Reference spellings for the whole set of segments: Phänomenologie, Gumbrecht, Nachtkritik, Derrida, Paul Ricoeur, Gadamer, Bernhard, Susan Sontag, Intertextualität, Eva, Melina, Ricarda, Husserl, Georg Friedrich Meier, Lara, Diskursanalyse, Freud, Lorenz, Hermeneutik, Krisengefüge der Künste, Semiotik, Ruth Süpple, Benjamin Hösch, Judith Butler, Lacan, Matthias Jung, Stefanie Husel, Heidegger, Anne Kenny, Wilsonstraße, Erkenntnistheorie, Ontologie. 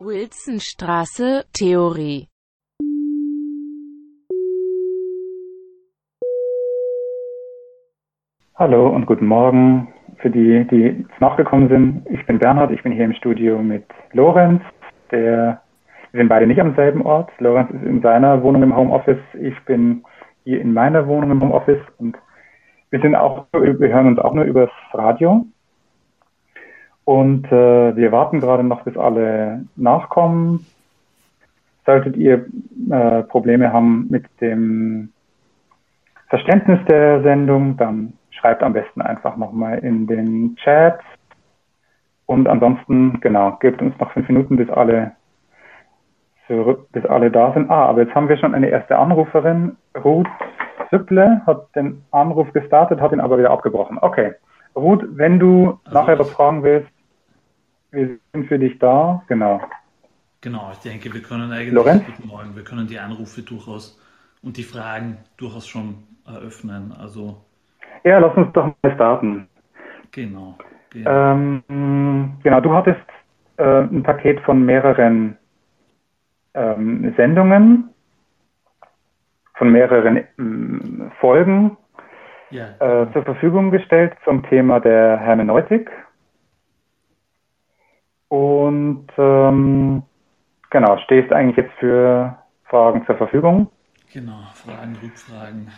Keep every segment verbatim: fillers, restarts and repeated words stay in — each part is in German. Wilsonstraße, Theorie. Hallo und guten Morgen für die, die nachgekommen sind. Ich bin Bernhard, ich bin hier im Studio mit Lorenz. Der, wir sind beide nicht am selben Ort. Lorenz ist in seiner Wohnung im Homeoffice, ich bin hier in meiner Wohnung im Homeoffice und wir sind auch, wir hören uns auch nur übers Radio. Und äh, wir warten gerade noch, bis alle nachkommen. Solltet ihr äh, Probleme haben mit dem Verständnis der Sendung, dann schreibt am besten einfach nochmal in den Chat. Und ansonsten, genau, gebt uns noch fünf Minuten, bis alle zurück, bis alle da sind. Ah, aber jetzt haben wir schon eine erste Anruferin. Ruth Süpple hat den Anruf gestartet, hat ihn aber wieder abgebrochen. Okay. Ruth, wenn du also nachher was fragen willst, wir sind für dich da, genau. Genau, ich denke, wir können eigentlich, Lorenz? Guten Morgen, wir können die Anrufe durchaus und die Fragen durchaus schon eröffnen. Also, ja, lass uns doch mal starten. Genau. Genau, ähm, genau du hattest äh, ein Paket von mehreren ähm, Sendungen, von mehreren ähm, Folgen, ja, genau. äh, zur Verfügung gestellt zum Thema der Hermeneutik. Und ähm, genau, stehst eigentlich jetzt für Fragen zur Verfügung? Genau, Fragen, Rückfragen.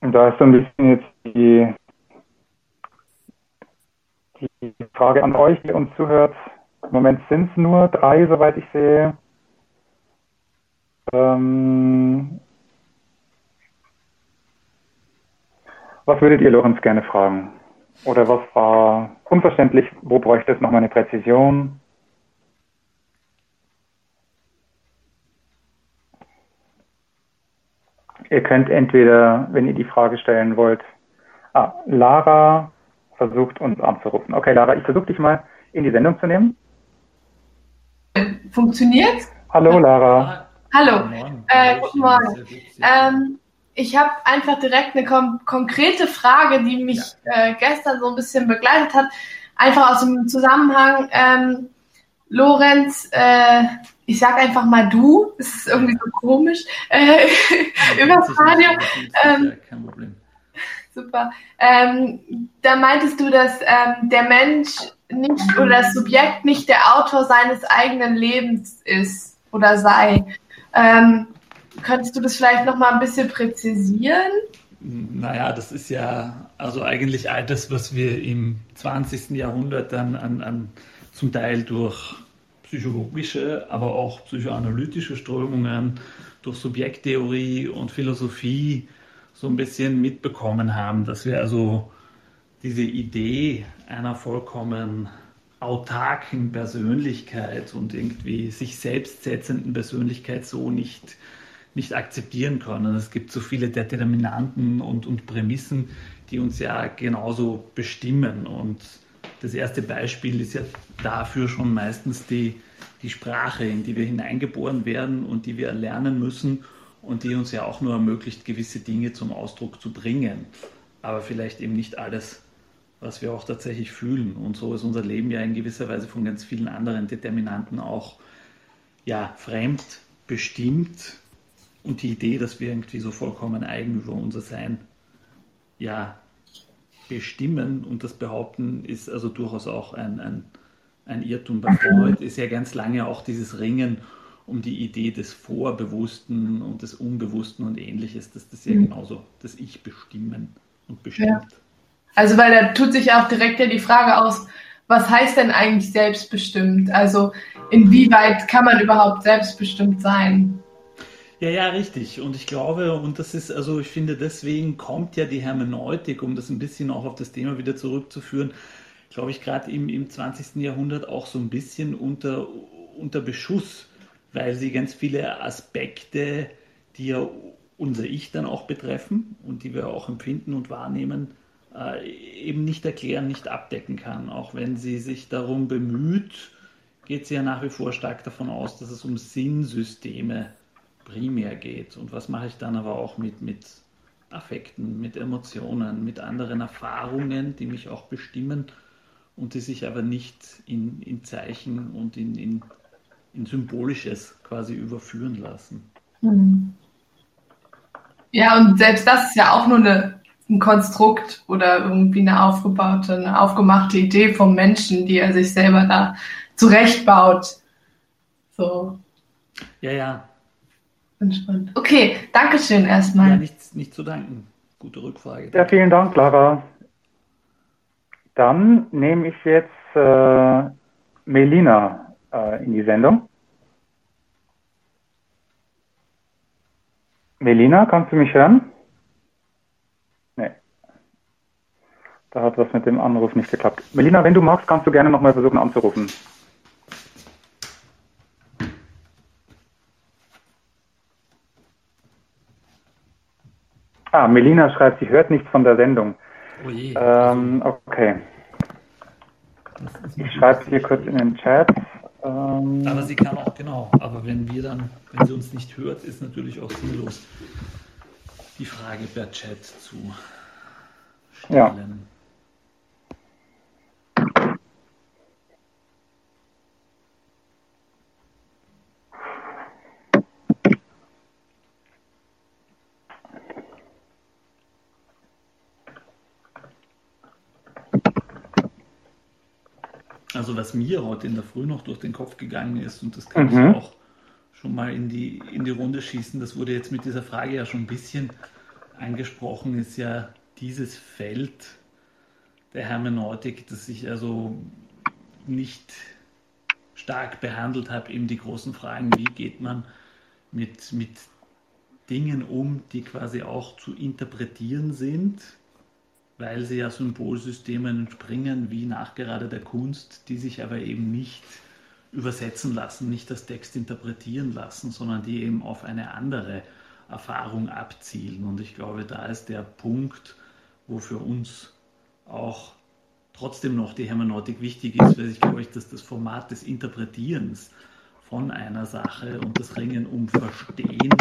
Und da ist so ein bisschen jetzt die, die Frage an euch, die uns zuhört. Im Moment sind es nur drei, soweit ich sehe. Was würdet ihr, Lorenz, gerne fragen? Oder was war unverständlich? Wo bräuchte es nochmal eine Präzision? Ihr könnt entweder, wenn ihr die Frage stellen wollt, ah, Lara versucht uns anzurufen. Okay, Lara, ich versuche dich mal in die Sendung zu nehmen. Funktioniert's? Hallo, Lara. Hallo, guten Morgen. Äh, guten Morgen. Ähm, ich habe einfach direkt eine kom- konkrete Frage, die mich ja. äh, gestern so ein bisschen begleitet hat. Einfach aus dem Zusammenhang, ähm, Lorenz, äh, ich sag einfach mal du, es ist irgendwie so komisch, äh, ja, über das Radio. Ähm, kein Problem. Super. Ähm, da meintest du, dass ähm, der Mensch nicht oder das Subjekt nicht der Autor seines eigenen Lebens ist oder sei. Ähm, könntest du das vielleicht noch mal ein bisschen präzisieren? Naja, das ist ja also eigentlich all das, was wir im zwanzigsten Jahrhundert dann an, an, zum Teil durch psychologische, aber auch psychoanalytische Strömungen, durch Subjekttheorie und Philosophie so ein bisschen mitbekommen haben, dass wir also diese Idee einer vollkommen autarken Persönlichkeit und irgendwie sich selbst setzenden Persönlichkeit so nicht, nicht akzeptieren können. Es gibt so viele Determinanten und, und Prämissen, die uns ja genauso bestimmen. Und das erste Beispiel ist ja dafür schon meistens die, die Sprache, in die wir hineingeboren werden und die wir erlernen müssen und die uns ja auch nur ermöglicht, gewisse Dinge zum Ausdruck zu bringen. Aber vielleicht eben nicht alles, was wir auch tatsächlich fühlen. Und so ist unser Leben ja in gewisser Weise von ganz vielen anderen Determinanten auch ja, fremd, bestimmt. Und die Idee, dass wir irgendwie so vollkommen eigen über unser Sein ja, bestimmen und das behaupten, ist also durchaus auch ein, ein, ein Irrtum. Bei Freud ist ja ganz lange auch dieses Ringen um die Idee des Vorbewussten und des Unbewussten und Ähnliches, dass das ja genauso das Ich bestimmen und bestimmt. Ja. Also, weil da tut sich auch direkt ja die Frage aus, was heißt denn eigentlich selbstbestimmt? Also, inwieweit kann man überhaupt selbstbestimmt sein? Ja, ja, richtig. Und ich glaube, und das ist, also ich finde, deswegen kommt ja die Hermeneutik, um das ein bisschen auch auf das Thema wieder zurückzuführen, glaube ich, gerade im, im zwanzigsten Jahrhundert auch so ein bisschen unter, unter Beschuss, weil sie ganz viele Aspekte, die ja unser Ich dann auch betreffen und die wir auch empfinden und wahrnehmen, Äh, eben nicht erklären, nicht abdecken kann. Auch wenn sie sich darum bemüht, geht sie ja nach wie vor stark davon aus, dass es um Sinnsysteme primär geht. Und was mache ich dann aber auch mit, mit Affekten, mit Emotionen, mit anderen Erfahrungen, die mich auch bestimmen und die sich aber nicht in, in Zeichen und in, in, in Symbolisches quasi überführen lassen. Ja, und selbst das ist ja auch nur eine, ein Konstrukt oder irgendwie eine aufgebaute, eine aufgemachte Idee vom Menschen, die er sich selber da zurechtbaut. So. Ja, ja. Entspannt. Okay, danke schön erstmal. Ja, nichts, nichts zu danken. Gute Rückfrage. Ja, vielen Dank, Lara. Dann nehme ich jetzt äh, Melina äh, in die Sendung. Melina, kannst du mich hören? Nee. Da hat was mit dem Anruf nicht geklappt. Melina, wenn du magst, kannst du gerne nochmal versuchen anzurufen. Ah, Melina schreibt, sie hört nichts von der Sendung. Oh je. Ähm, okay. Ich schreibe hier kurz in den Chat. Ähm, aber sie kann auch, genau. Aber wenn wir dann, wenn sie uns nicht hört, ist natürlich auch sinnlos, die Frage per Chat zu stellen. Ja. Also was mir heute in der Früh noch durch den Kopf gegangen ist, und das kann ich mhm. auch schon mal in die, in die Runde schießen, das wurde jetzt mit dieser Frage ja schon ein bisschen angesprochen, ist ja dieses Feld der Hermeneutik, das ich also nicht stark behandelt habe, eben die großen Fragen, wie geht man mit, mit Dingen um, die quasi auch zu interpretieren sind, weil sie ja Symbolsystemen entspringen, wie nachgerade der Kunst, die sich aber eben nicht übersetzen lassen, nicht als Text interpretieren lassen, sondern die eben auf eine andere Erfahrung abzielen. Und ich glaube, da ist der Punkt, wo für uns auch trotzdem noch die Hermeneutik wichtig ist, weil ich glaube, dass das Format des Interpretierens von einer Sache und das Ringen um Verstehen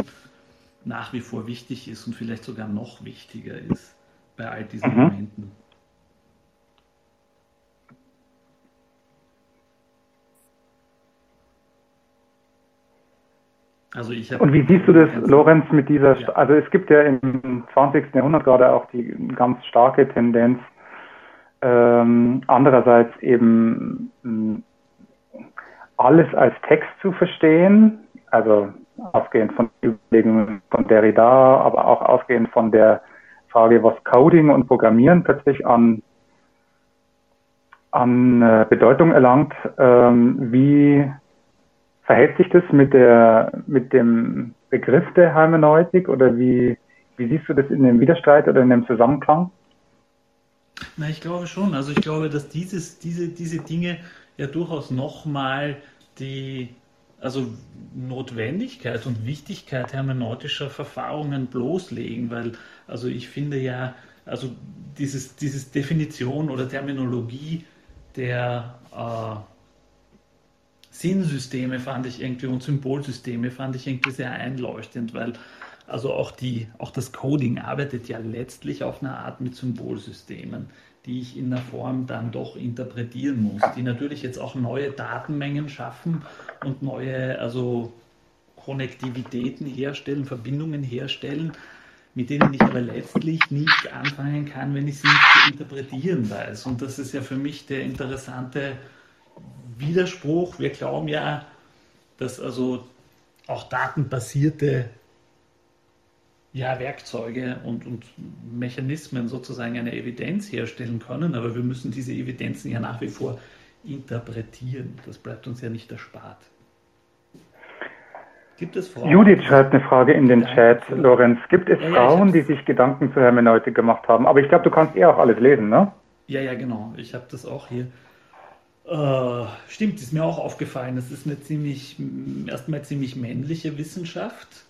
nach wie vor wichtig ist und vielleicht sogar noch wichtiger ist. Bei all diesen mhm. Momenten. Also ich habe. Und wie siehst du das, Lorenz, mit dieser, ja. also es gibt ja im zwanzigsten Jahrhundert gerade auch die ganz starke Tendenz, ähm, andererseits eben alles als Text zu verstehen, also ausgehend von Überlegungen von Derrida, aber auch ausgehend von der Frage, was Coding und Programmieren plötzlich an, an äh, Bedeutung erlangt, ähm, wie verhält sich das mit, der, mit dem Begriff der Hermeneutik oder wie, wie siehst du das in dem Widerstreit oder in dem Zusammenklang? Na, ich glaube schon. Also ich glaube, dass dieses, diese, diese Dinge ja durchaus nochmal die also Notwendigkeit und Wichtigkeit hermeneutischer Verfahrungen bloßlegen, weil also ich finde ja, also dieses, dieses Definition oder Terminologie der äh, Sinnsysteme fand ich irgendwie und Symbolsysteme fand ich irgendwie sehr einleuchtend, weil also auch die, auch das Coding arbeitet ja letztlich auf eine Art mit Symbolsystemen, die ich in der Form dann doch interpretieren muss, die natürlich jetzt auch neue Datenmengen schaffen und neue also Konnektivitäten herstellen, Verbindungen herstellen, mit denen ich aber letztlich nicht anfangen kann, wenn ich sie nicht interpretieren weiß. Und das ist ja für mich der interessante Widerspruch. Wir glauben ja, dass also auch datenbasierte ja, Werkzeuge und, und Mechanismen sozusagen eine Evidenz herstellen können, aber wir müssen diese Evidenzen ja nach wie vor interpretieren. Das bleibt uns ja nicht erspart. Gibt es Frauen? Judith schreibt eine Frage in den Chat, Lorenz. Gibt es ja, ja, Frauen, die sich Gedanken zur Hermeneutik gemacht haben? Aber ich glaube, du kannst eh auch alles lesen, ne? Ja, ja, genau. Ich habe das auch hier. Äh, stimmt, ist mir auch aufgefallen. Das ist eine ziemlich, erstmal ziemlich männliche Wissenschaft.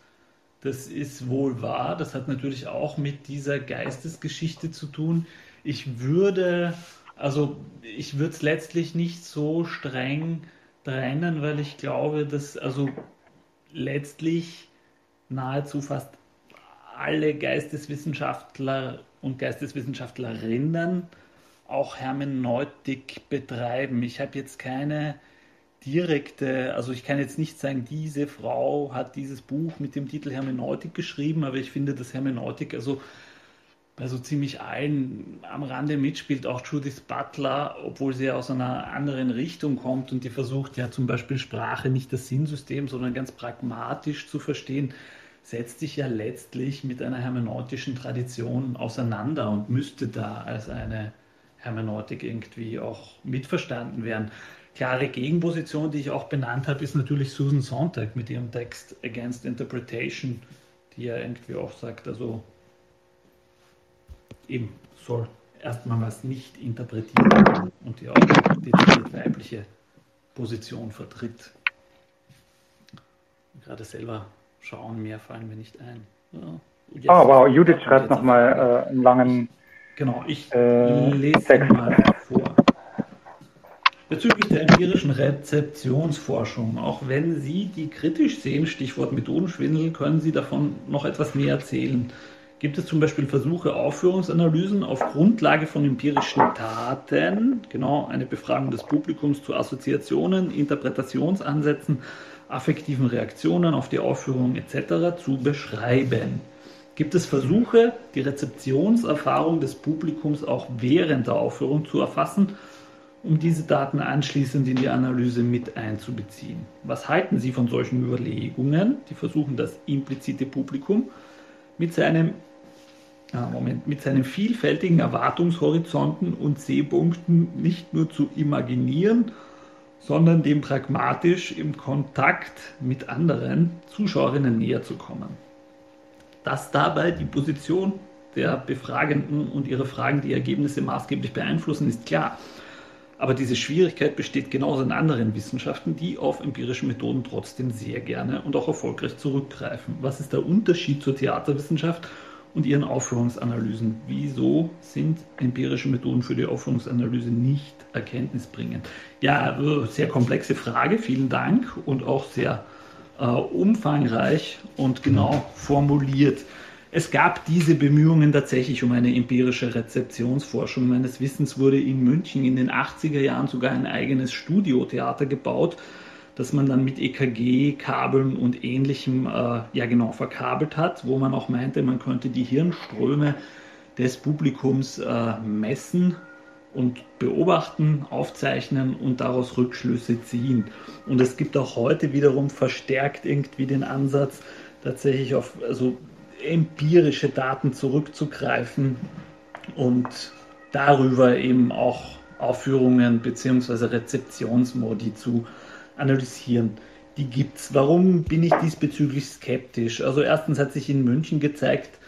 Das ist wohl wahr, das hat natürlich auch mit dieser Geistesgeschichte zu tun. Ich würde, also ich würde es letztlich nicht so streng trennen, weil ich glaube, dass also letztlich nahezu fast alle Geisteswissenschaftler und Geisteswissenschaftlerinnen auch Hermeneutik betreiben. Ich habe jetzt keine direkte, also ich kann jetzt nicht sagen, diese Frau hat dieses Buch mit dem Titel Hermeneutik geschrieben, aber ich finde, dass Hermeneutik also bei so ziemlich allen am Rande mitspielt, auch Judith Butler, obwohl sie ja aus einer anderen Richtung kommt und die versucht ja zum Beispiel Sprache nicht das Sinnsystem, sondern ganz pragmatisch zu verstehen, setzt sich ja letztlich mit einer hermeneutischen Tradition auseinander und müsste da als eine Hermeneutik irgendwie auch mitverstanden werden. Klare Gegenposition, die ich auch benannt habe, ist natürlich Susan Sontag mit ihrem Text Against Interpretation, die ja irgendwie auch sagt, also eben soll erstmal was nicht interpretiert werden und die auch die weibliche Position vertritt. Gerade selber schauen, mehr fallen mir nicht ein. Ja, ah, wow, Judith schreibt nochmal äh, einen langen Genau, ich äh, lese Text mal vor. Bezüglich der empirischen Rezeptionsforschung, auch wenn Sie die kritisch sehen, Stichwort Methodenschwindel, können Sie davon noch etwas mehr erzählen. Gibt es zum Beispiel Versuche, Aufführungsanalysen auf Grundlage von empirischen Daten, genau, eine Befragung des Publikums zu Assoziationen, Interpretationsansätzen, affektiven Reaktionen auf die Aufführung et cetera zu beschreiben? Gibt es Versuche, die Rezeptionserfahrung des Publikums auch während der Aufführung zu erfassen, um diese Daten anschließend in die Analyse mit einzubeziehen? Was halten Sie von solchen Überlegungen, die versuchen, das implizite Publikum mit seinem, ah, Moment, mit seinen vielfältigen Erwartungshorizonten und Sehpunkten nicht nur zu imaginieren, sondern dem pragmatisch im Kontakt mit anderen Zuschauerinnen näher zu kommen? Dass dabei die Position der Befragenden und ihre Fragen die Ergebnisse maßgeblich beeinflussen, ist klar. Aber diese Schwierigkeit besteht genauso in anderen Wissenschaften, die auf empirische Methoden trotzdem sehr gerne und auch erfolgreich zurückgreifen. Was ist der Unterschied zur Theaterwissenschaft und ihren Aufführungsanalysen? Wieso sind empirische Methoden für die Aufführungsanalyse nicht erkenntnisbringend? Ja, sehr komplexe Frage, vielen Dank, und auch sehr äh, umfangreich und genau formuliert. Es gab diese Bemühungen tatsächlich um eine empirische Rezeptionsforschung. Meines Wissens wurde in München in den achtziger Jahren sogar ein eigenes Studiotheater gebaut, das man dann mit E K G-Kabeln und Ähnlichem äh, ja genau verkabelt hat, wo man auch meinte, man könnte die Hirnströme des Publikums äh, messen und beobachten, aufzeichnen und daraus Rückschlüsse ziehen. Und es gibt auch heute wiederum verstärkt irgendwie den Ansatz, tatsächlich auf also empirische Daten zurückzugreifen und darüber eben auch Aufführungen bzw. Rezeptionsmodi zu analysieren. Die gibt's. Warum bin ich diesbezüglich skeptisch? Also erstens hat sich in München gezeigt,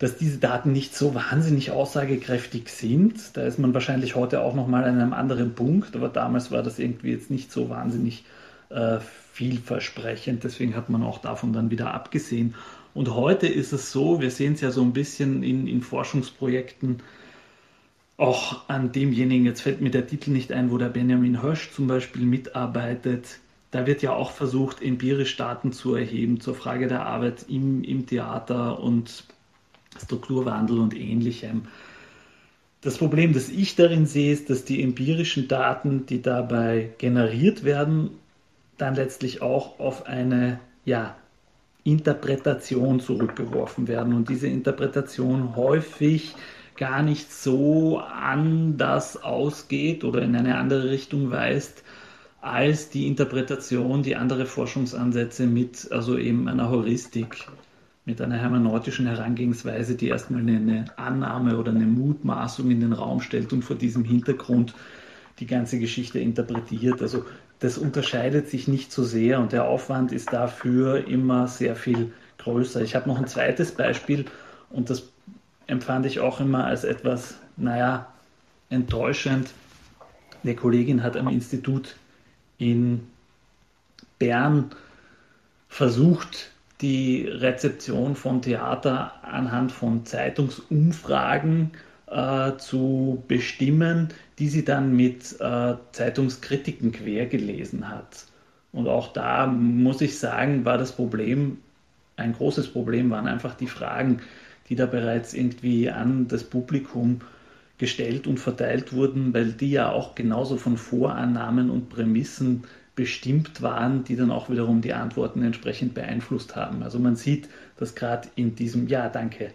dass diese Daten nicht so wahnsinnig aussagekräftig sind. Da ist man wahrscheinlich heute auch nochmal an einem anderen Punkt, aber damals war das irgendwie jetzt nicht so wahnsinnig äh, vielversprechend. Deswegen hat man auch davon dann wieder abgesehen. Und heute ist es so, wir sehen es ja so ein bisschen in, in Forschungsprojekten, auch an demjenigen, jetzt fällt mir der Titel nicht ein, wo der Benjamin Hösch zum Beispiel mitarbeitet, da wird ja auch versucht, empirische Daten zu erheben zur Frage der Arbeit im, im Theater und Strukturwandel und Ähnlichem. Das Problem, das ich darin sehe, ist, dass die empirischen Daten, die dabei generiert werden, dann letztlich auch auf eine, ja, Interpretation zurückgeworfen werden und diese Interpretation häufig gar nicht so anders ausgeht oder in eine andere Richtung weist, als die Interpretation, die andere Forschungsansätze mit, also eben einer Heuristik, mit einer hermeneutischen Herangehensweise, die erstmal eine Annahme oder eine Mutmaßung in den Raum stellt und vor diesem Hintergrund die ganze Geschichte interpretiert. Also das unterscheidet sich nicht so sehr und der Aufwand ist dafür immer sehr viel größer. Ich habe noch ein zweites Beispiel und das empfand ich auch immer als etwas, naja, enttäuschend. Eine Kollegin hat am Institut in Bern versucht, die Rezeption von Theater anhand von Zeitungsumfragen Äh, zu bestimmen, die sie dann mit äh, Zeitungskritiken quer gelesen hat. Und auch da muss ich sagen, war das Problem, ein großes Problem waren einfach die Fragen, die da bereits irgendwie an das Publikum gestellt und verteilt wurden, weil die ja auch genauso von Vorannahmen und Prämissen bestimmt waren, die dann auch wiederum die Antworten entsprechend beeinflusst haben. Also man sieht, dass gerade in diesem, ja danke,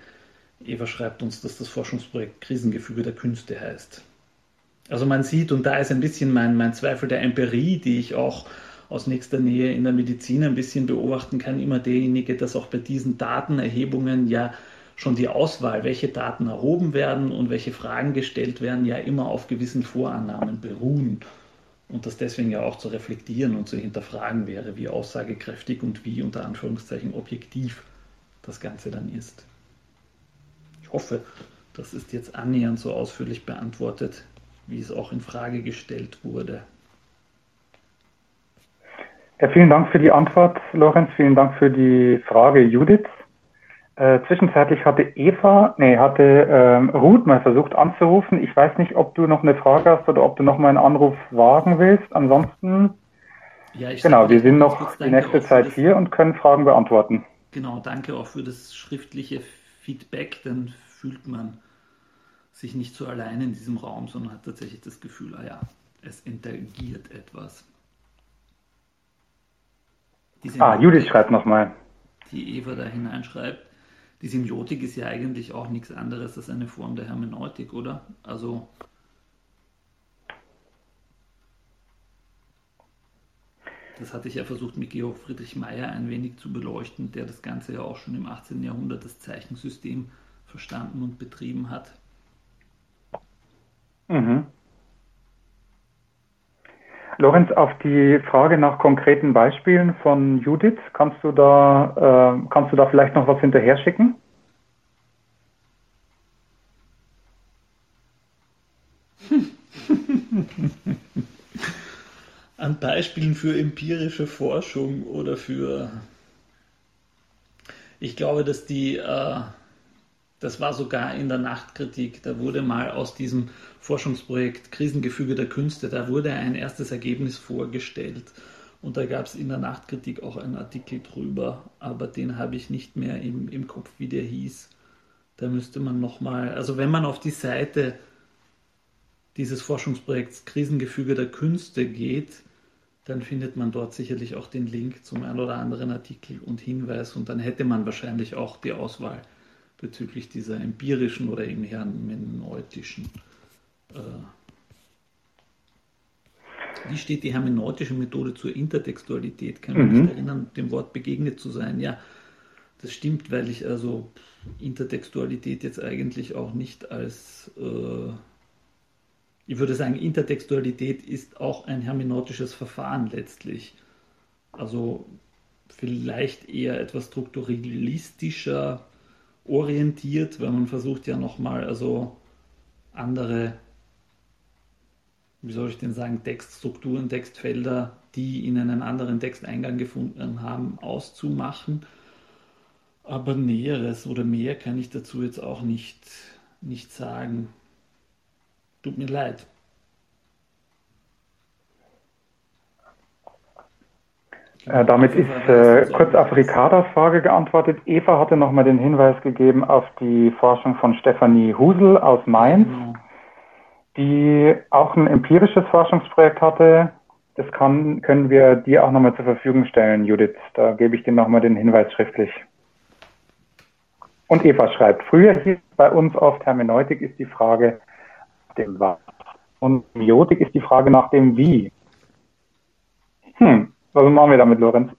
Eva schreibt uns, dass das Forschungsprojekt Krisengefüge der Künste heißt. Also man sieht, und da ist ein bisschen mein, mein Zweifel der Empirie, die ich auch aus nächster Nähe in der Medizin ein bisschen beobachten kann, immer derjenige, dass auch bei diesen Datenerhebungen ja schon die Auswahl, welche Daten erhoben werden und welche Fragen gestellt werden, ja immer auf gewissen Vorannahmen beruhen. Und das deswegen ja auch zu reflektieren und zu hinterfragen wäre, wie aussagekräftig und wie unter Anführungszeichen objektiv das Ganze dann ist. Ich hoffe, das ist jetzt annähernd so ausführlich beantwortet, wie es auch in Frage gestellt wurde. Ja, vielen Dank für die Antwort, Lorenz. Vielen Dank für die Frage, Judith. Äh, zwischenzeitlich hatte Eva, nee, hatte ähm, Ruth mal versucht anzurufen. Ich weiß nicht, ob du noch eine Frage hast oder ob du noch mal einen Anruf wagen willst. Ansonsten, ja, ich genau, sage, wir sind noch die nächste Zeit hier und können Fragen beantworten. Genau, danke auch für das schriftliche Feedback. Dann fühlt man sich nicht so allein in diesem Raum, sondern hat tatsächlich das Gefühl, ah ja, es interagiert etwas. Diese ah, Judith schreibt nochmal. Die Eva da hineinschreibt. Die Semiotik ist ja eigentlich auch nichts anderes als eine Form der Hermeneutik, oder? Also. Das hatte ich ja versucht, mit Georg Friedrich Meier ein wenig zu beleuchten, der das Ganze ja auch schon im achtzehnten Jahrhundert das Zeichensystem verstanden und betrieben hat. Mhm. Lorenz, auf die Frage nach konkreten Beispielen von Judith, kannst du da, äh, kannst du da vielleicht noch was hinterher schicken? An Beispielen für empirische Forschung oder für... Ich glaube, dass die... Äh Das war sogar in der Nachtkritik, da wurde mal aus diesem Forschungsprojekt Krisengefüge der Künste, da wurde ein erstes Ergebnis vorgestellt und da gab es in der Nachtkritik auch einen Artikel drüber, aber den habe ich nicht mehr im, im Kopf, wie der hieß. Da müsste man nochmal, also wenn man auf die Seite dieses Forschungsprojekts Krisengefüge der Künste geht, dann findet man dort sicherlich auch den Link zum einen oder anderen Artikel und Hinweis und dann hätte man wahrscheinlich auch die Auswahl bezüglich dieser empirischen oder eben hermeneutischen. Äh, wie steht die hermeneutische Methode zur Intertextualität? Kann man mhm. mich erinnern, dem Wort begegnet zu sein? Ja, das stimmt, weil ich also Intertextualität jetzt eigentlich auch nicht als... Äh, ich würde sagen, Intertextualität ist auch ein hermeneutisches Verfahren letztlich. Also vielleicht eher etwas strukturalistischer orientiert, weil man versucht ja nochmal also andere, wie soll ich denn sagen, Textstrukturen, Textfelder, die in einen anderen Texteingang gefunden haben, auszumachen. Aber Näheres oder mehr kann ich dazu jetzt auch nicht, nicht sagen. Tut mir leid. Äh, damit ist äh, kurz auf Ricardas Frage geantwortet. Eva hatte nochmal den Hinweis gegeben auf die Forschung von Stefanie Husel aus Mainz, mhm. die auch ein empirisches Forschungsprojekt hatte. Das kann, können wir dir auch nochmal zur Verfügung stellen, Judith. Da gebe ich dir nochmal den Hinweis schriftlich. Und Eva schreibt, früher hieß bei uns oft, Hermeneutik ist die Frage nach dem Was und Semiotik ist die Frage nach dem Wie. Hm. Was machen wir damit, Lorenz?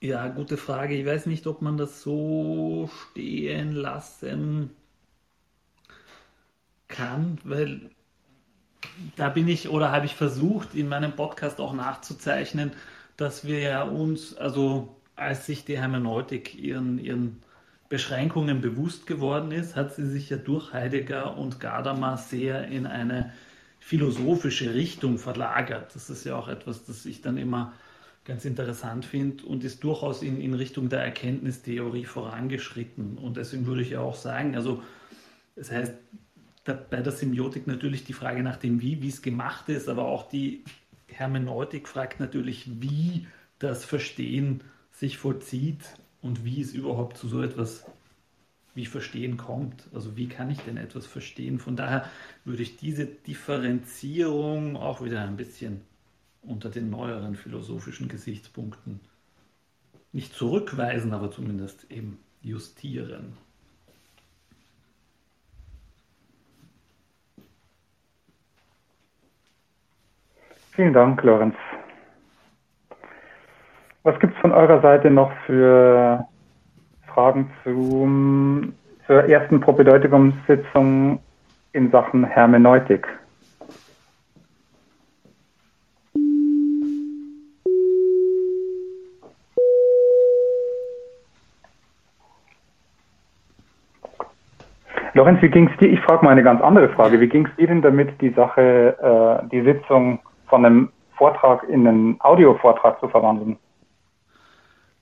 Ja, gute Frage. Ich weiß nicht, ob man das so stehen lassen kann, weil da bin ich oder habe ich versucht, in meinem Podcast auch nachzuzeichnen, dass wir ja uns, also als sich die Hermeneutik ihren, ihren Beschränkungen bewusst geworden ist, hat sie sich ja durch Heidegger und Gadamer sehr in eine philosophische Richtung verlagert. Das ist ja auch etwas, das ich dann immer ganz interessant finde und ist durchaus in, in Richtung der Erkenntnistheorie vorangeschritten. Und deswegen würde ich ja auch sagen, also das heißt, da, bei der Semiotik natürlich die Frage nach dem Wie, wie es gemacht ist, aber auch die Hermeneutik fragt natürlich, wie das Verstehen sich vollzieht und wie es überhaupt zu so etwas wie Verstehen kommt. Also wie kann ich denn etwas verstehen? Von daher würde ich diese Differenzierung auch wieder ein bisschen unter den neueren philosophischen Gesichtspunkten nicht zurückweisen, aber zumindest eben justieren. Vielen Dank, Lorenz. Was gibt es von eurer Seite noch für Fragen zum, zur ersten Propädeutikums-Sitzung in Sachen Hermeneutik? Lorenz, wie ging es dir? Ich frage mal eine ganz andere Frage. Wie ging es dir denn damit, die Sache, äh, die Sitzung von einem Vortrag in einen Audiovortrag zu verwandeln?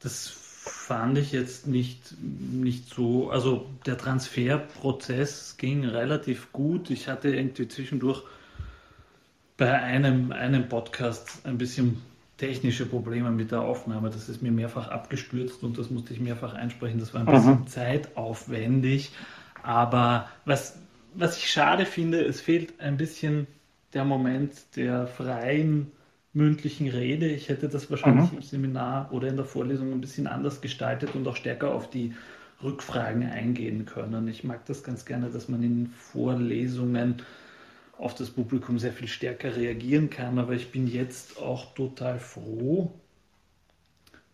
Das fand ich jetzt nicht, nicht so, also der Transferprozess ging relativ gut. Ich hatte irgendwie zwischendurch bei einem, einem Podcast ein bisschen technische Probleme mit der Aufnahme. Das ist mir mehrfach abgestürzt und das musste ich mehrfach einsprechen. Das war ein bisschen mhm. zeitaufwendig. Aber was, was ich schade finde, es fehlt ein bisschen der Moment der freien mündlichen Rede. Ich hätte das wahrscheinlich mhm. im Seminar oder in der Vorlesung ein bisschen anders gestaltet und auch stärker auf die Rückfragen eingehen können. Ich mag das ganz gerne, dass man in Vorlesungen auf das Publikum sehr viel stärker reagieren kann, aber ich bin jetzt auch total froh,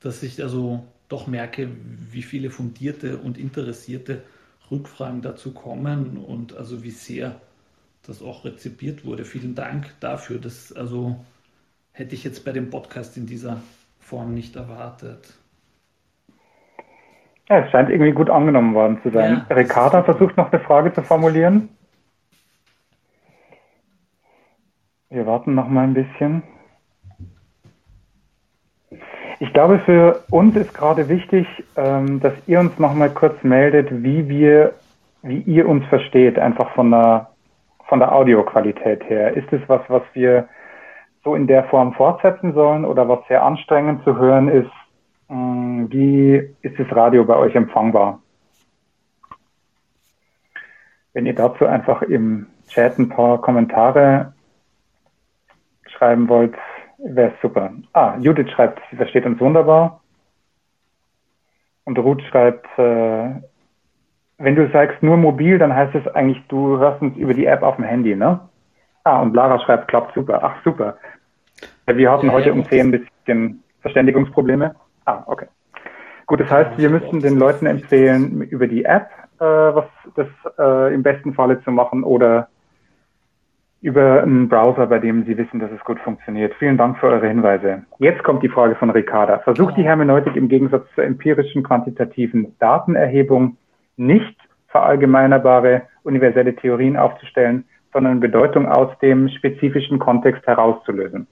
dass ich also doch merke, wie viele fundierte und interessierte Rückfragen dazu kommen und also wie sehr das auch rezipiert wurde. Vielen Dank dafür, dass also hätte ich jetzt bei dem Podcast in dieser Form nicht erwartet. Ja, es scheint irgendwie gut angenommen worden zu sein. Ja, Ricarda versucht noch eine Frage zu formulieren. Wir warten noch mal ein bisschen. Ich glaube, für uns ist gerade wichtig, dass ihr uns noch mal kurz meldet, wie wir, wie ihr uns versteht, einfach von der, von der Audioqualität her. Ist es was, was wir so in der Form fortsetzen sollen oder was sehr anstrengend zu hören ist, wie ist das Radio bei euch empfangbar? Wenn ihr dazu einfach im Chat ein paar Kommentare schreiben wollt, wäre es super. Ah, Judith schreibt, sie versteht uns wunderbar. Und Ruth schreibt, äh, wenn du sagst nur mobil, dann heißt es eigentlich, du hörst uns über die App auf dem Handy, ne? Ah, und Lara schreibt, klappt super. Ach, super. Wir hatten ja, heute um zehn ein bisschen Verständigungsprobleme. Ah, okay. Gut, das heißt, wir müssen den Leuten empfehlen, über die App äh, was das äh, im besten Falle zu machen oder über einen Browser, bei dem sie wissen, dass es gut funktioniert. Vielen Dank für eure Hinweise. Jetzt kommt die Frage von Ricarda. Versucht die Hermeneutik im Gegensatz zur empirischen quantitativen Datenerhebung nicht verallgemeinerbare universelle Theorien aufzustellen, sondern Bedeutung aus dem spezifischen Kontext herauszulösen.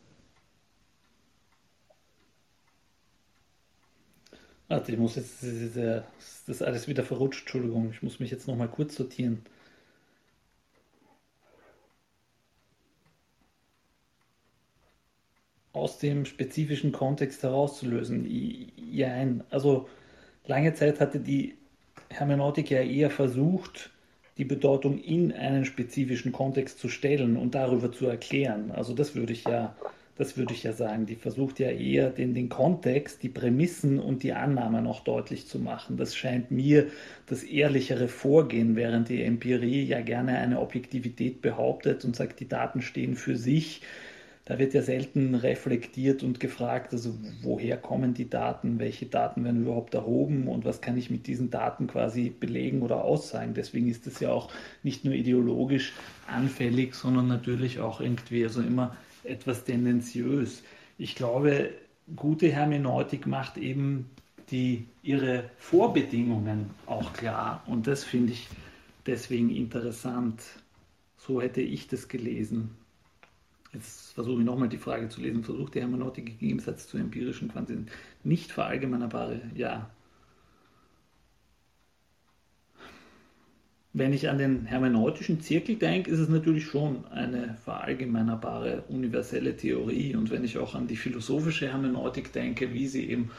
Warte, ich muss jetzt, das ist alles wieder verrutscht, Entschuldigung, ich muss mich jetzt nochmal kurz sortieren. Aus dem spezifischen Kontext herauszulösen, ja, also lange Zeit hatte die Hermeneutik ja eher versucht, die Bedeutung in einen spezifischen Kontext zu stellen und darüber zu erklären. Also das würde ich ja, das würde ich ja sagen. Die versucht ja eher, den, den Kontext, die Prämissen und die Annahmen auch deutlich zu machen. Das scheint mir das ehrlichere Vorgehen, während die Empirie ja gerne eine Objektivität behauptet und sagt, die Daten stehen für sich. Da wird ja selten reflektiert und gefragt, also woher kommen die Daten, welche Daten werden überhaupt erhoben und was kann ich mit diesen Daten quasi belegen oder aussagen. Deswegen ist das ja auch nicht nur ideologisch anfällig, sondern natürlich auch irgendwie also immer etwas tendenziös. Ich glaube, gute Hermeneutik macht eben die, ihre Vorbedingungen auch klar und das finde ich deswegen interessant. So hätte ich das gelesen. Jetzt versuche ich nochmal die Frage zu lesen. Versucht die Hermeneutik im Gegensatz zu empirischen Quantität nicht verallgemeinerbare? Ja. Wenn ich an den hermeneutischen Zirkel denke, ist es natürlich schon eine verallgemeinerbare universelle Theorie. Und wenn ich auch an die philosophische Hermeneutik denke, wie sie eben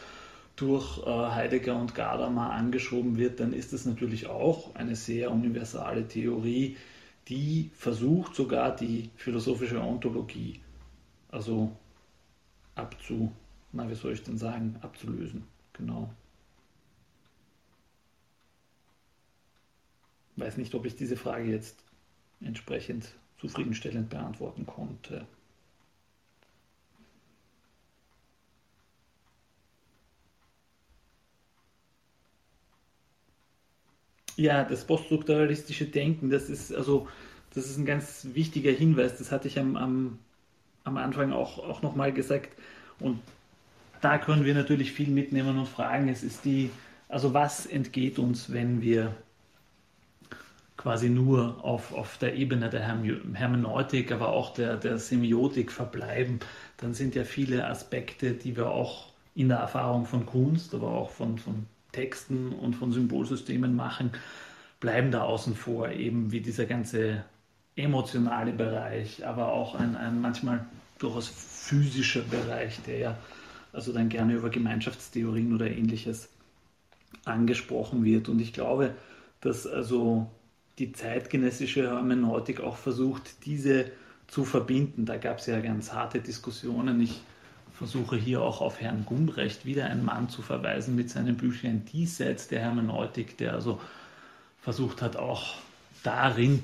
durch äh, Heidegger und Gadamer angeschoben wird, dann ist das natürlich auch eine sehr universale Theorie, die versucht sogar die philosophische Ontologie, also abzu, na, wie soll ich denn sagen, abzulösen. Genau. Weiß nicht, ob ich diese Frage jetzt entsprechend zufriedenstellend beantworten konnte. Ja, das poststrukturalistische Denken, das ist also, das ist ein ganz wichtiger Hinweis, das hatte ich am, am, am Anfang auch, auch nochmal gesagt. Und da können wir natürlich viel mitnehmen und fragen, es ist die, also was entgeht uns, wenn wir quasi nur auf, auf der Ebene der Hermeneutik, aber auch der, der Semiotik verbleiben, dann sind ja viele Aspekte, die wir auch in der Erfahrung von Kunst, aber auch von, von Texten und von Symbolsystemen machen, bleiben da außen vor, eben wie dieser ganze emotionale Bereich, aber auch ein, ein manchmal durchaus physischer Bereich, der ja also dann gerne über Gemeinschaftstheorien oder Ähnliches angesprochen wird. Und ich glaube, dass also die zeitgenössische Hermeneutik auch versucht, diese zu verbinden. Da gab es ja ganz harte Diskussionen. Ich versuche hier auch auf Herrn Gumbrecht, wieder einen Mann, zu verweisen mit seinen Büchlein Diesseits der Hermeneutik, der also versucht hat, auch darin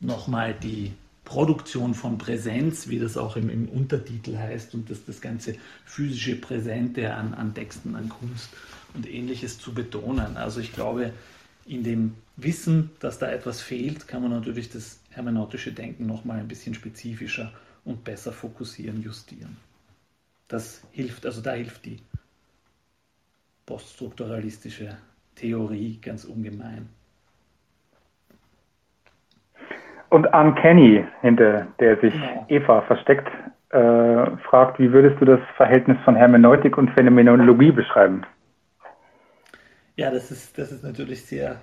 nochmal die Produktion von Präsenz, wie das auch im, im Untertitel heißt, und das, das ganze physische Präsente an, an Texten, an Kunst und Ähnliches zu betonen. Also ich glaube, in dem Wissen, dass da etwas fehlt, kann man natürlich das hermeneutische Denken nochmal ein bisschen spezifischer und besser fokussieren, justieren. Das hilft, also da hilft die poststrukturalistische Theorie ganz ungemein. Und Anne Kenny, hinter der sich ja Eva versteckt, äh, fragt, wie würdest du das Verhältnis von Hermeneutik und Phänomenologie beschreiben? Ja, das ist, das ist natürlich sehr...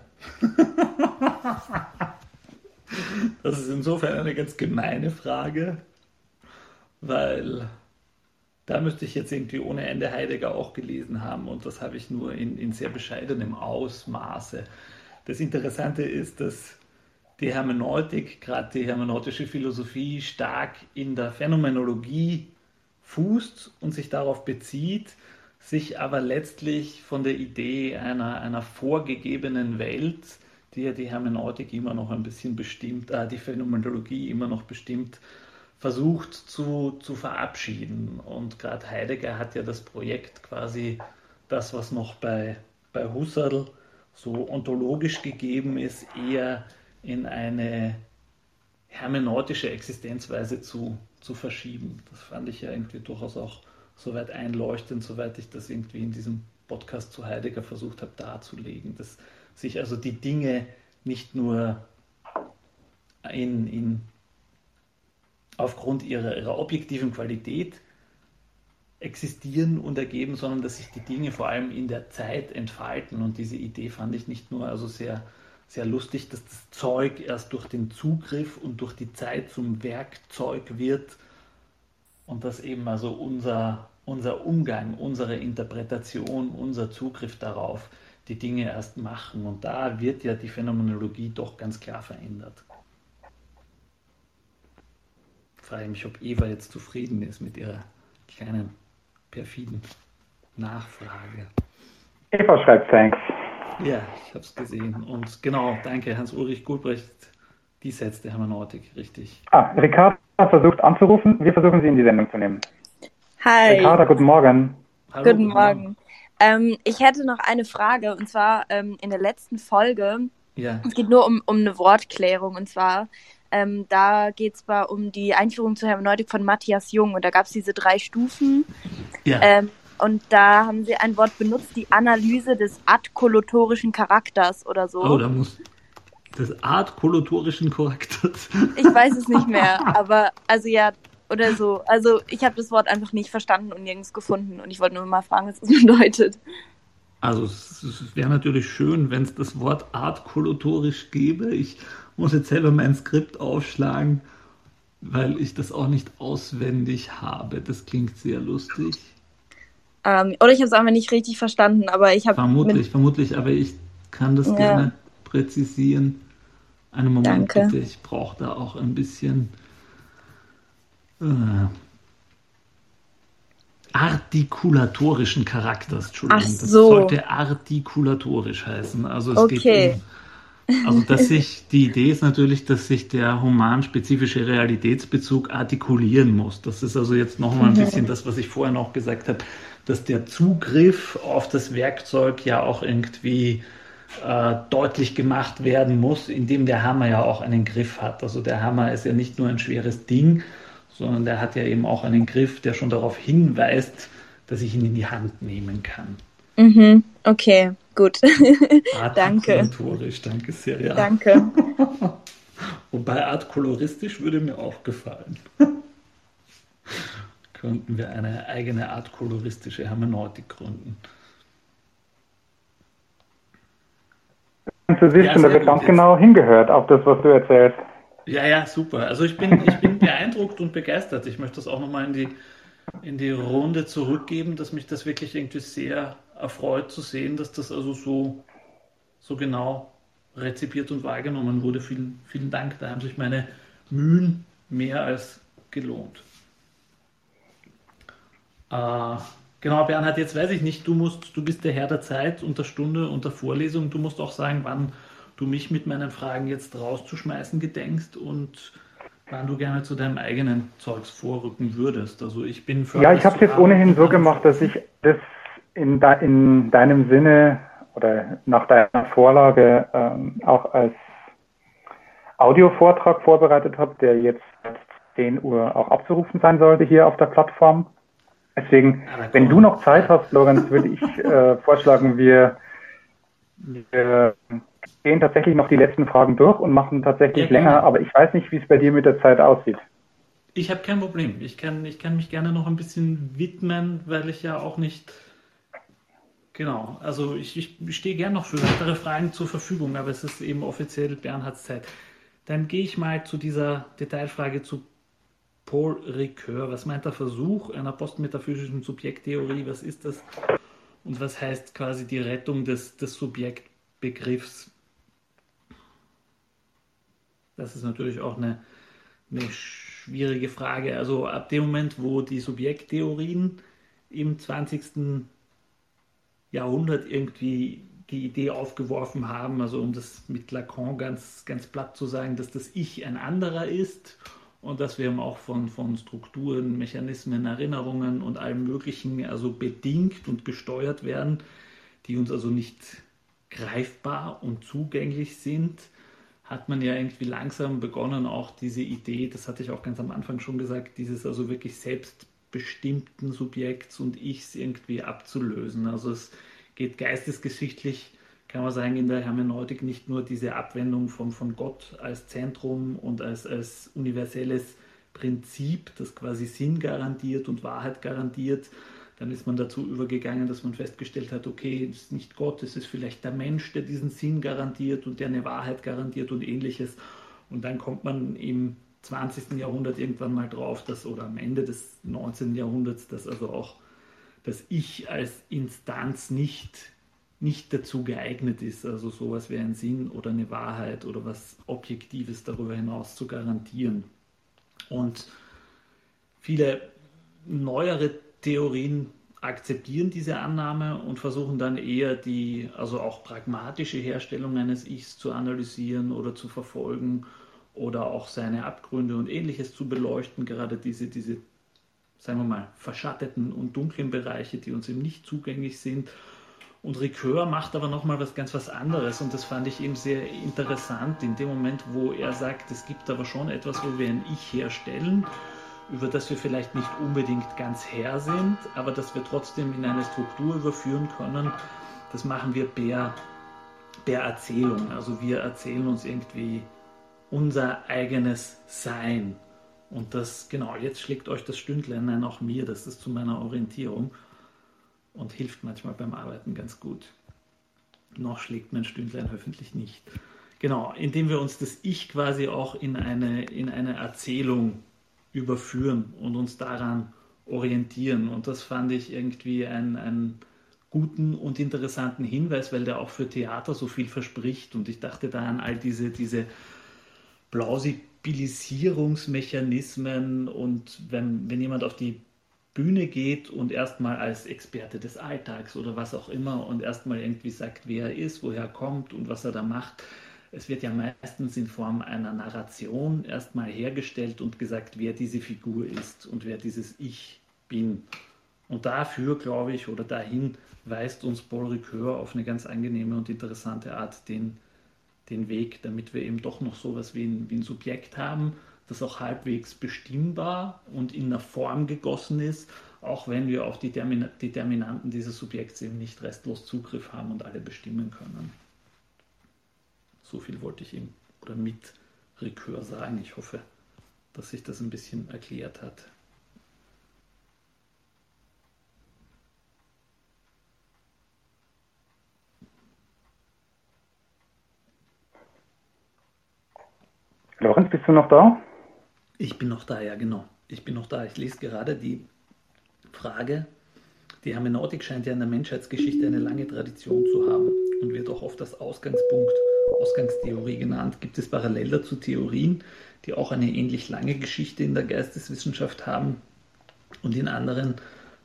Das ist insofern eine ganz gemeine Frage, weil... Da müsste ich jetzt irgendwie ohne Ende Heidegger auch gelesen haben, und das habe ich nur in, in sehr bescheidenem Ausmaße. Das Interessante ist, dass die Hermeneutik, gerade die hermeneutische Philosophie, stark in der Phänomenologie fußt und sich darauf bezieht, sich aber letztlich von der Idee einer, einer vorgegebenen Welt, die ja die Hermeneutik immer noch ein bisschen bestimmt, äh, die Phänomenologie immer noch bestimmt, versucht zu, zu verabschieden. Und gerade Heidegger hat ja das Projekt, quasi das, was noch bei, bei Husserl so ontologisch gegeben ist, eher in eine hermeneutische Existenzweise zu, zu verschieben. Das fand ich ja irgendwie durchaus auch soweit einleuchtend, soweit ich das irgendwie in diesem Podcast zu Heidegger versucht habe darzulegen, dass sich also die Dinge nicht nur in, in aufgrund ihrer, ihrer objektiven Qualität existieren und ergeben, sondern dass sich die Dinge vor allem in der Zeit entfalten. Und diese Idee fand ich nicht nur also sehr, sehr lustig, dass das Zeug erst durch den Zugriff und durch die Zeit zum Werkzeug wird und dass eben also unser, unser Umgang, unsere Interpretation, unser Zugriff darauf die Dinge erst machen. Und da wird ja die Phänomenologie doch ganz klar verändert. Ich frage mich, ob Eva jetzt zufrieden ist mit ihrer kleinen, perfiden Nachfrage. Eva schreibt thanks. Ja, ich habe es gesehen. Und genau, danke, Hans-Ulrich Gumbrecht, Diesseits der Hermeneutik, richtig. Ah, Ricarda versucht anzurufen. Wir versuchen, sie in die Sendung zu nehmen. Hi. Ricarda, guten Morgen. Hallo, guten Morgen. Ähm, ich hätte noch eine Frage, und zwar ähm, in der letzten Folge. Ja. Es geht nur um, um eine Wortklärung, und zwar... Ähm, da geht es um die Einführung zur Hermeneutik von Matthias Jung, und da gab es diese drei Stufen. Ja. Ähm, und da haben sie ein Wort benutzt, die Analyse des adkolotorischen Charakters oder so. Oh, da muss... Des adkolotorischen Charakters? Ich weiß es nicht mehr, aber also ja, oder so. Also ich habe das Wort einfach nicht verstanden und nirgends gefunden, und ich wollte nur mal fragen, was es bedeutet. Also es wäre natürlich schön, wenn es das Wort adkolotorisch gäbe. Ich muss jetzt selber mein Skript aufschlagen, weil ich das auch nicht auswendig habe. Das klingt sehr lustig. Ähm, oder ich habe es einfach nicht richtig verstanden, aber ich habe... Vermutlich, mit... vermutlich, aber ich kann das ja. gerne präzisieren. Einen Moment, Danke. bitte, ich brauche da auch ein bisschen äh, artikulatorischen Charakters. Entschuldigung, Ach so. Das sollte artikulatorisch heißen. Also es okay. geht um... Also dass sich, die Idee ist natürlich, dass sich der humanspezifische Realitätsbezug artikulieren muss. Das ist also jetzt nochmal ein bisschen das, was ich vorher noch gesagt habe, dass der Zugriff auf das Werkzeug ja auch irgendwie äh, deutlich gemacht werden muss, indem der Hammer ja auch einen Griff hat. Also der Hammer ist ja nicht nur ein schweres Ding, sondern der hat ja eben auch einen Griff, der schon darauf hinweist, dass ich ihn in die Hand nehmen kann. Mhm, okay. Gut, danke. Danke sehr, ja. Danke. Wobei artkoloristisch würde mir auch gefallen. Könnten wir eine eigene artkoloristische Hermeneutik gründen. Und du siehst ja, schon, da wird ganz jetzt. genau hingehört auf das, was du erzählst. Ja, ja, super. Also ich bin, ich bin beeindruckt und begeistert. Ich möchte das auch nochmal in die, in die Runde zurückgeben, dass mich das wirklich irgendwie sehr... erfreut zu sehen, dass das also so, so genau rezipiert und wahrgenommen wurde. Vielen, vielen Dank, da haben sich meine Mühen mehr als gelohnt. Äh, genau, Bernhard, jetzt weiß ich nicht, du musst, du bist der Herr der Zeit und der Stunde und der Vorlesung. Du musst auch sagen, wann du mich mit meinen Fragen jetzt rauszuschmeißen gedenkst und wann du gerne zu deinem eigenen Zeugs vorrücken würdest. Also ich bin für Ja, ich habe es jetzt ohnehin so gemacht, dass ich das In, de, in deinem Sinne oder nach deiner Vorlage ähm, auch als Audiovortrag vorbereitet habe, der jetzt zehn Uhr auch abzurufen sein sollte hier auf der Plattform. Deswegen, wenn du noch Zeit hast, Lorenz, würde ich äh, vorschlagen, wir, wir gehen tatsächlich noch die letzten Fragen durch und machen tatsächlich ja, länger, aber ich weiß nicht, wie es bei dir mit der Zeit aussieht. Ich habe kein Problem. Ich kann, ich kann mich gerne noch ein bisschen widmen, weil ich ja auch nicht... Genau, also ich, ich stehe gern noch für weitere Fragen zur Verfügung, aber es ist eben offiziell Bernhards Zeit. Dann gehe ich mal zu dieser Detailfrage zu Paul Ricoeur. Was meint der Versuch einer postmetaphysischen Subjekttheorie? Was ist das? Und was heißt quasi die Rettung des, des Subjektbegriffs? Das ist natürlich auch eine, eine schwierige Frage. Also ab dem Moment, wo die Subjekttheorien im zwanzigsten Jahrhundert irgendwie die Idee aufgeworfen haben, also um das mit Lacan ganz, ganz platt zu sagen, dass das Ich ein anderer ist und dass wir eben auch von, von Strukturen, Mechanismen, Erinnerungen und allem Möglichen also bedingt und gesteuert werden, die uns also nicht greifbar und zugänglich sind, hat man ja irgendwie langsam begonnen, auch diese Idee, das hatte ich auch ganz am Anfang schon gesagt, dieses also wirklich selbst bestimmten Subjekts und Ichs irgendwie abzulösen. Also es geht geistesgeschichtlich, kann man sagen, in der Hermeneutik nicht nur diese Abwendung von, von Gott als Zentrum und als, als universelles Prinzip, das quasi Sinn garantiert und Wahrheit garantiert. Dann ist man dazu übergegangen, dass man festgestellt hat, okay, es ist nicht Gott, es ist vielleicht der Mensch, der diesen Sinn garantiert und der eine Wahrheit garantiert und ähnliches. Und dann kommt man im zwanzigsten Jahrhundert irgendwann mal drauf, dass, oder am Ende des neunzehnten Jahrhunderts, dass also auch das Ich als Instanz nicht, nicht dazu geeignet ist, also sowas wie ein Sinn oder eine Wahrheit oder was Objektives darüber hinaus zu garantieren. Und viele neuere Theorien akzeptieren diese Annahme und versuchen dann eher die, also auch pragmatische Herstellung eines Ichs zu analysieren oder zu verfolgen, oder auch seine Abgründe und Ähnliches zu beleuchten, gerade diese, diese, sagen wir mal, verschatteten und dunklen Bereiche, die uns eben nicht zugänglich sind. Und Ricoeur macht aber nochmal was ganz was anderes und das fand ich eben sehr interessant, in dem Moment, wo er sagt, es gibt aber schon etwas, wo wir ein Ich herstellen, über das wir vielleicht nicht unbedingt ganz Herr sind, aber das wir trotzdem in eine Struktur überführen können, das machen wir per, per Erzählung. Also wir erzählen uns irgendwie unser eigenes Sein. Und das, genau, jetzt schlägt euch das Stündlein, nein, auch mir, das ist zu meiner Orientierung und hilft manchmal beim Arbeiten ganz gut. Noch schlägt mein Stündlein hoffentlich nicht. Genau, indem wir uns das Ich quasi auch in eine, in eine Erzählung überführen und uns daran orientieren. Und das fand ich irgendwie einen, einen guten und interessanten Hinweis, weil der auch für Theater so viel verspricht. Und ich dachte da an all diese, diese Plausibilisierungsmechanismen. Und wenn, wenn jemand auf die Bühne geht und erstmal als Experte des Alltags oder was auch immer und erstmal irgendwie sagt, wer er ist, woher er kommt und was er da macht. Es wird ja meistens in Form einer Narration erstmal hergestellt und gesagt, wer diese Figur ist und wer dieses Ich bin. Und dafür, glaube ich, oder dahin weist uns Paul Ricoeur auf eine ganz angenehme und interessante Art den, den Weg, damit wir eben doch noch sowas wie ein, wie ein Subjekt haben, das auch halbwegs bestimmbar und in einer Form gegossen ist, auch wenn wir auf die Determin- Determinanten dieses Subjekts eben nicht restlos Zugriff haben und alle bestimmen können. So viel wollte ich ihm oder mit Ricoeur sagen. Ich hoffe, dass sich das ein bisschen erklärt hat. Lorenz, bist du noch da? Ich bin noch da, ja genau. Ich bin noch da. Ich lese gerade die Frage. Die Hermeneutik scheint ja in der Menschheitsgeschichte eine lange Tradition zu haben und wird auch oft als Ausgangspunkt, Ausgangstheorie genannt. Gibt es parallel dazu Theorien, die auch eine ähnlich lange Geschichte in der Geisteswissenschaft haben und in anderen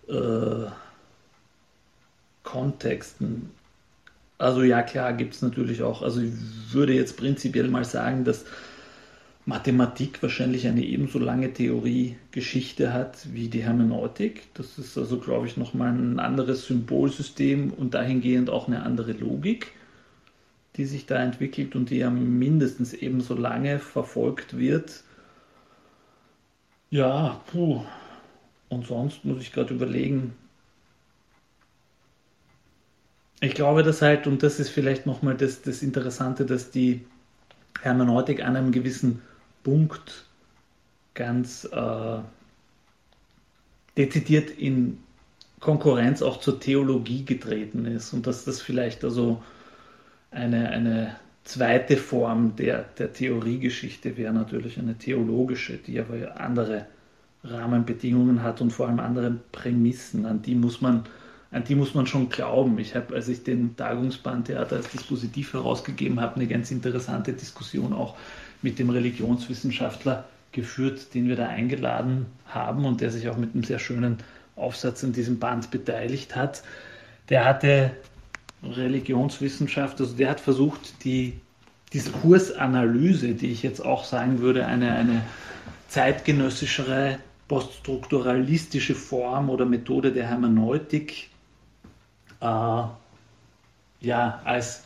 äh, Kontexten? Also ja, klar, gibt es natürlich auch. Also ich würde jetzt prinzipiell mal sagen, dass Mathematik wahrscheinlich eine ebenso lange Theoriegeschichte hat wie die Hermeneutik. Das ist also, glaube ich, nochmal ein anderes Symbolsystem und dahingehend auch eine andere Logik, die sich da entwickelt und die ja mindestens ebenso lange verfolgt wird. Ja, puh. Und sonst muss ich gerade überlegen. Ich glaube, dass halt, und das ist vielleicht nochmal das, das Interessante, dass die Hermeneutik an einem gewissen Punkt ganz äh, dezidiert in Konkurrenz auch zur Theologie getreten ist und dass das vielleicht also eine, eine zweite Form der, der Theoriegeschichte wäre, natürlich eine theologische, die aber andere Rahmenbedingungen hat und vor allem andere Prämissen, an die muss man An die muss man schon glauben. Ich habe, als ich den Tagungsband Theater als Dispositiv herausgegeben habe, eine ganz interessante Diskussion auch mit dem Religionswissenschaftler geführt, den wir da eingeladen haben und der sich auch mit einem sehr schönen Aufsatz an diesem Band beteiligt hat. Der hatte Religionswissenschaft, also der hat versucht, die Diskursanalyse, die ich jetzt auch sagen würde, eine, eine zeitgenössischere, poststrukturalistische Form oder Methode der Hermeneutik äh, ja, als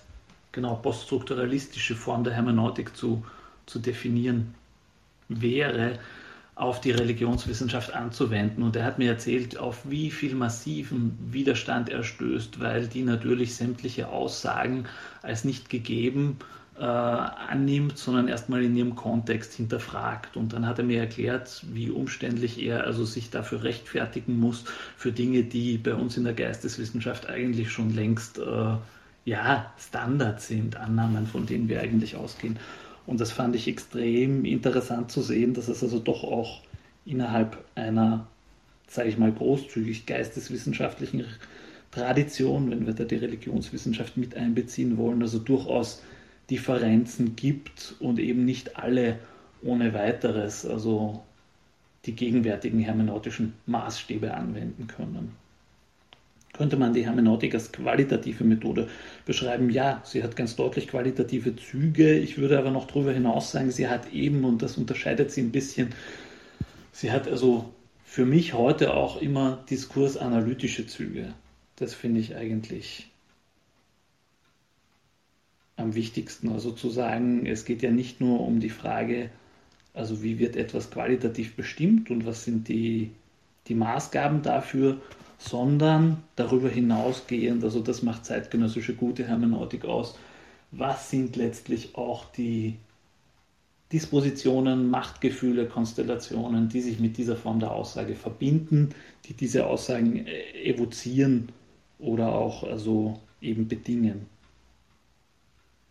genau poststrukturalistische Form der Hermeneutik zu, zu definieren wäre, auf die Religionswissenschaft anzuwenden. Und er hat mir erzählt, auf wie viel massiven Widerstand er stößt, weil die natürlich sämtliche Aussagen als nicht gegeben Äh, annimmt, sondern erstmal in ihrem Kontext hinterfragt. Und dann hat er mir erklärt, wie umständlich er also sich dafür rechtfertigen muss, für Dinge, die bei uns in der Geisteswissenschaft eigentlich schon längst äh, ja, Standard sind, Annahmen, von denen wir eigentlich ausgehen. Und das fand ich extrem interessant zu sehen, dass es also doch auch innerhalb einer, sage ich mal, großzügig geisteswissenschaftlichen Tradition, wenn wir da die Religionswissenschaft mit einbeziehen wollen, also durchaus Differenzen gibt und eben nicht alle ohne weiteres, also die gegenwärtigen hermeneutischen Maßstäbe anwenden können. Könnte man die Hermeneutik als qualitative Methode beschreiben? Ja, sie hat ganz deutlich qualitative Züge. Ich würde aber noch darüber hinaus sagen, sie hat eben, und das unterscheidet sie ein bisschen, sie hat also für mich heute auch immer diskursanalytische Züge. Das finde ich eigentlich am wichtigsten, also zu sagen, es geht ja nicht nur um die Frage, also wie wird etwas qualitativ bestimmt und was sind die, die Maßgaben dafür, sondern darüber hinausgehend, also das macht zeitgenössische gute Hermeneutik aus, was sind letztlich auch die Dispositionen, Machtgefühle, Konstellationen, die sich mit dieser Form der Aussage verbinden, die diese Aussagen evozieren oder auch also eben bedingen.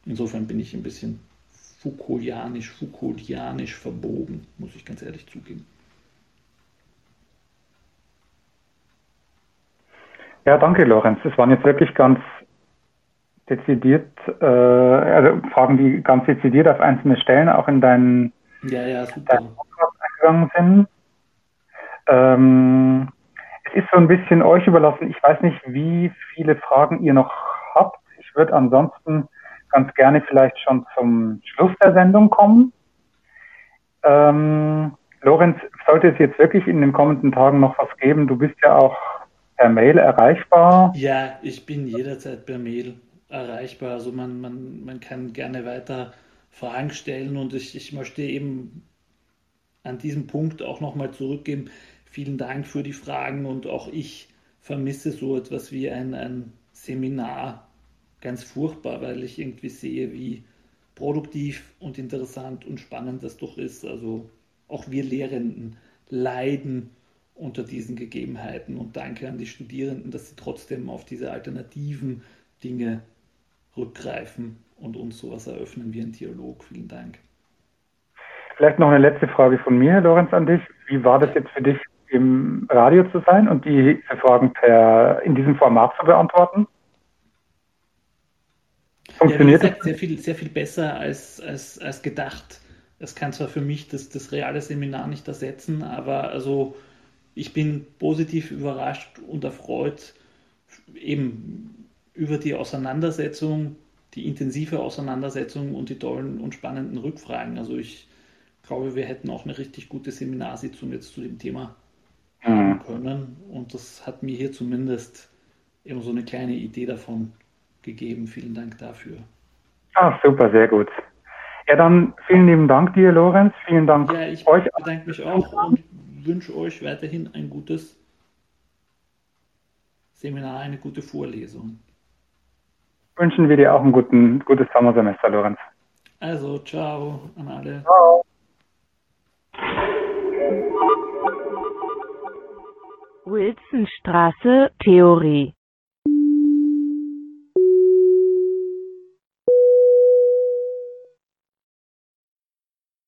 Insofern bin ich ein bisschen Foucaultianisch, Foucaultianisch verbogen, muss ich ganz ehrlich zugeben. Ja, danke, Lorenz. Das waren jetzt wirklich ganz dezidiert, äh, also Fragen, die ganz dezidiert auf einzelne Stellen auch in deinen ja, ja, Podcast eingegangen sind. Ähm, es ist so ein bisschen euch überlassen. Ich weiß nicht, wie viele Fragen ihr noch habt. Ich würde ansonsten ganz gerne vielleicht schon zum Schluss der Sendung kommen. Ähm, Lorenz, sollte es jetzt wirklich in den kommenden Tagen noch was geben? Du bist ja auch per Mail erreichbar. Ja, ich bin jederzeit per Mail erreichbar. Also man, man, man kann gerne weiter Fragen stellen und ich, ich möchte eben an diesem Punkt auch nochmal zurückgeben. Vielen Dank für die Fragen und auch ich vermisse so etwas wie ein, ein Seminar ganz furchtbar, weil ich irgendwie sehe, wie produktiv und interessant und spannend das doch ist. Also auch wir Lehrenden leiden unter diesen Gegebenheiten und danke an die Studierenden, dass sie trotzdem auf diese alternativen Dinge rückgreifen und uns sowas eröffnen wie ein Dialog. Vielen Dank. Vielleicht noch eine letzte Frage von mir, Lorenz, an dich. Wie war das jetzt für dich, im Radio zu sein und die Fragen per, in diesem Format zu beantworten? Funktioniert ja, wie gesagt, sehr viel, sehr viel besser als, als, als gedacht. Es kann zwar für mich das, das reale Seminar nicht ersetzen, aber also ich bin positiv überrascht und erfreut eben über die Auseinandersetzung, die intensive Auseinandersetzung und die tollen und spannenden Rückfragen. Also ich glaube, wir hätten auch eine richtig gute Seminarsitzung jetzt zu dem Thema haben können und das hat mir hier zumindest eben so eine kleine Idee davon gegeben. Vielen Dank dafür. Ah, super, sehr gut. Ja, dann vielen lieben Dank dir, Lorenz. Vielen Dank euch. Ja, ich euch bedanke mich auch und wünsche euch weiterhin ein gutes Seminar, eine gute Vorlesung. Wünschen wir dir auch ein guten, gutes Sommersemester, Lorenz. Also, ciao an alle. Ciao. Wilsonstraße Theorie.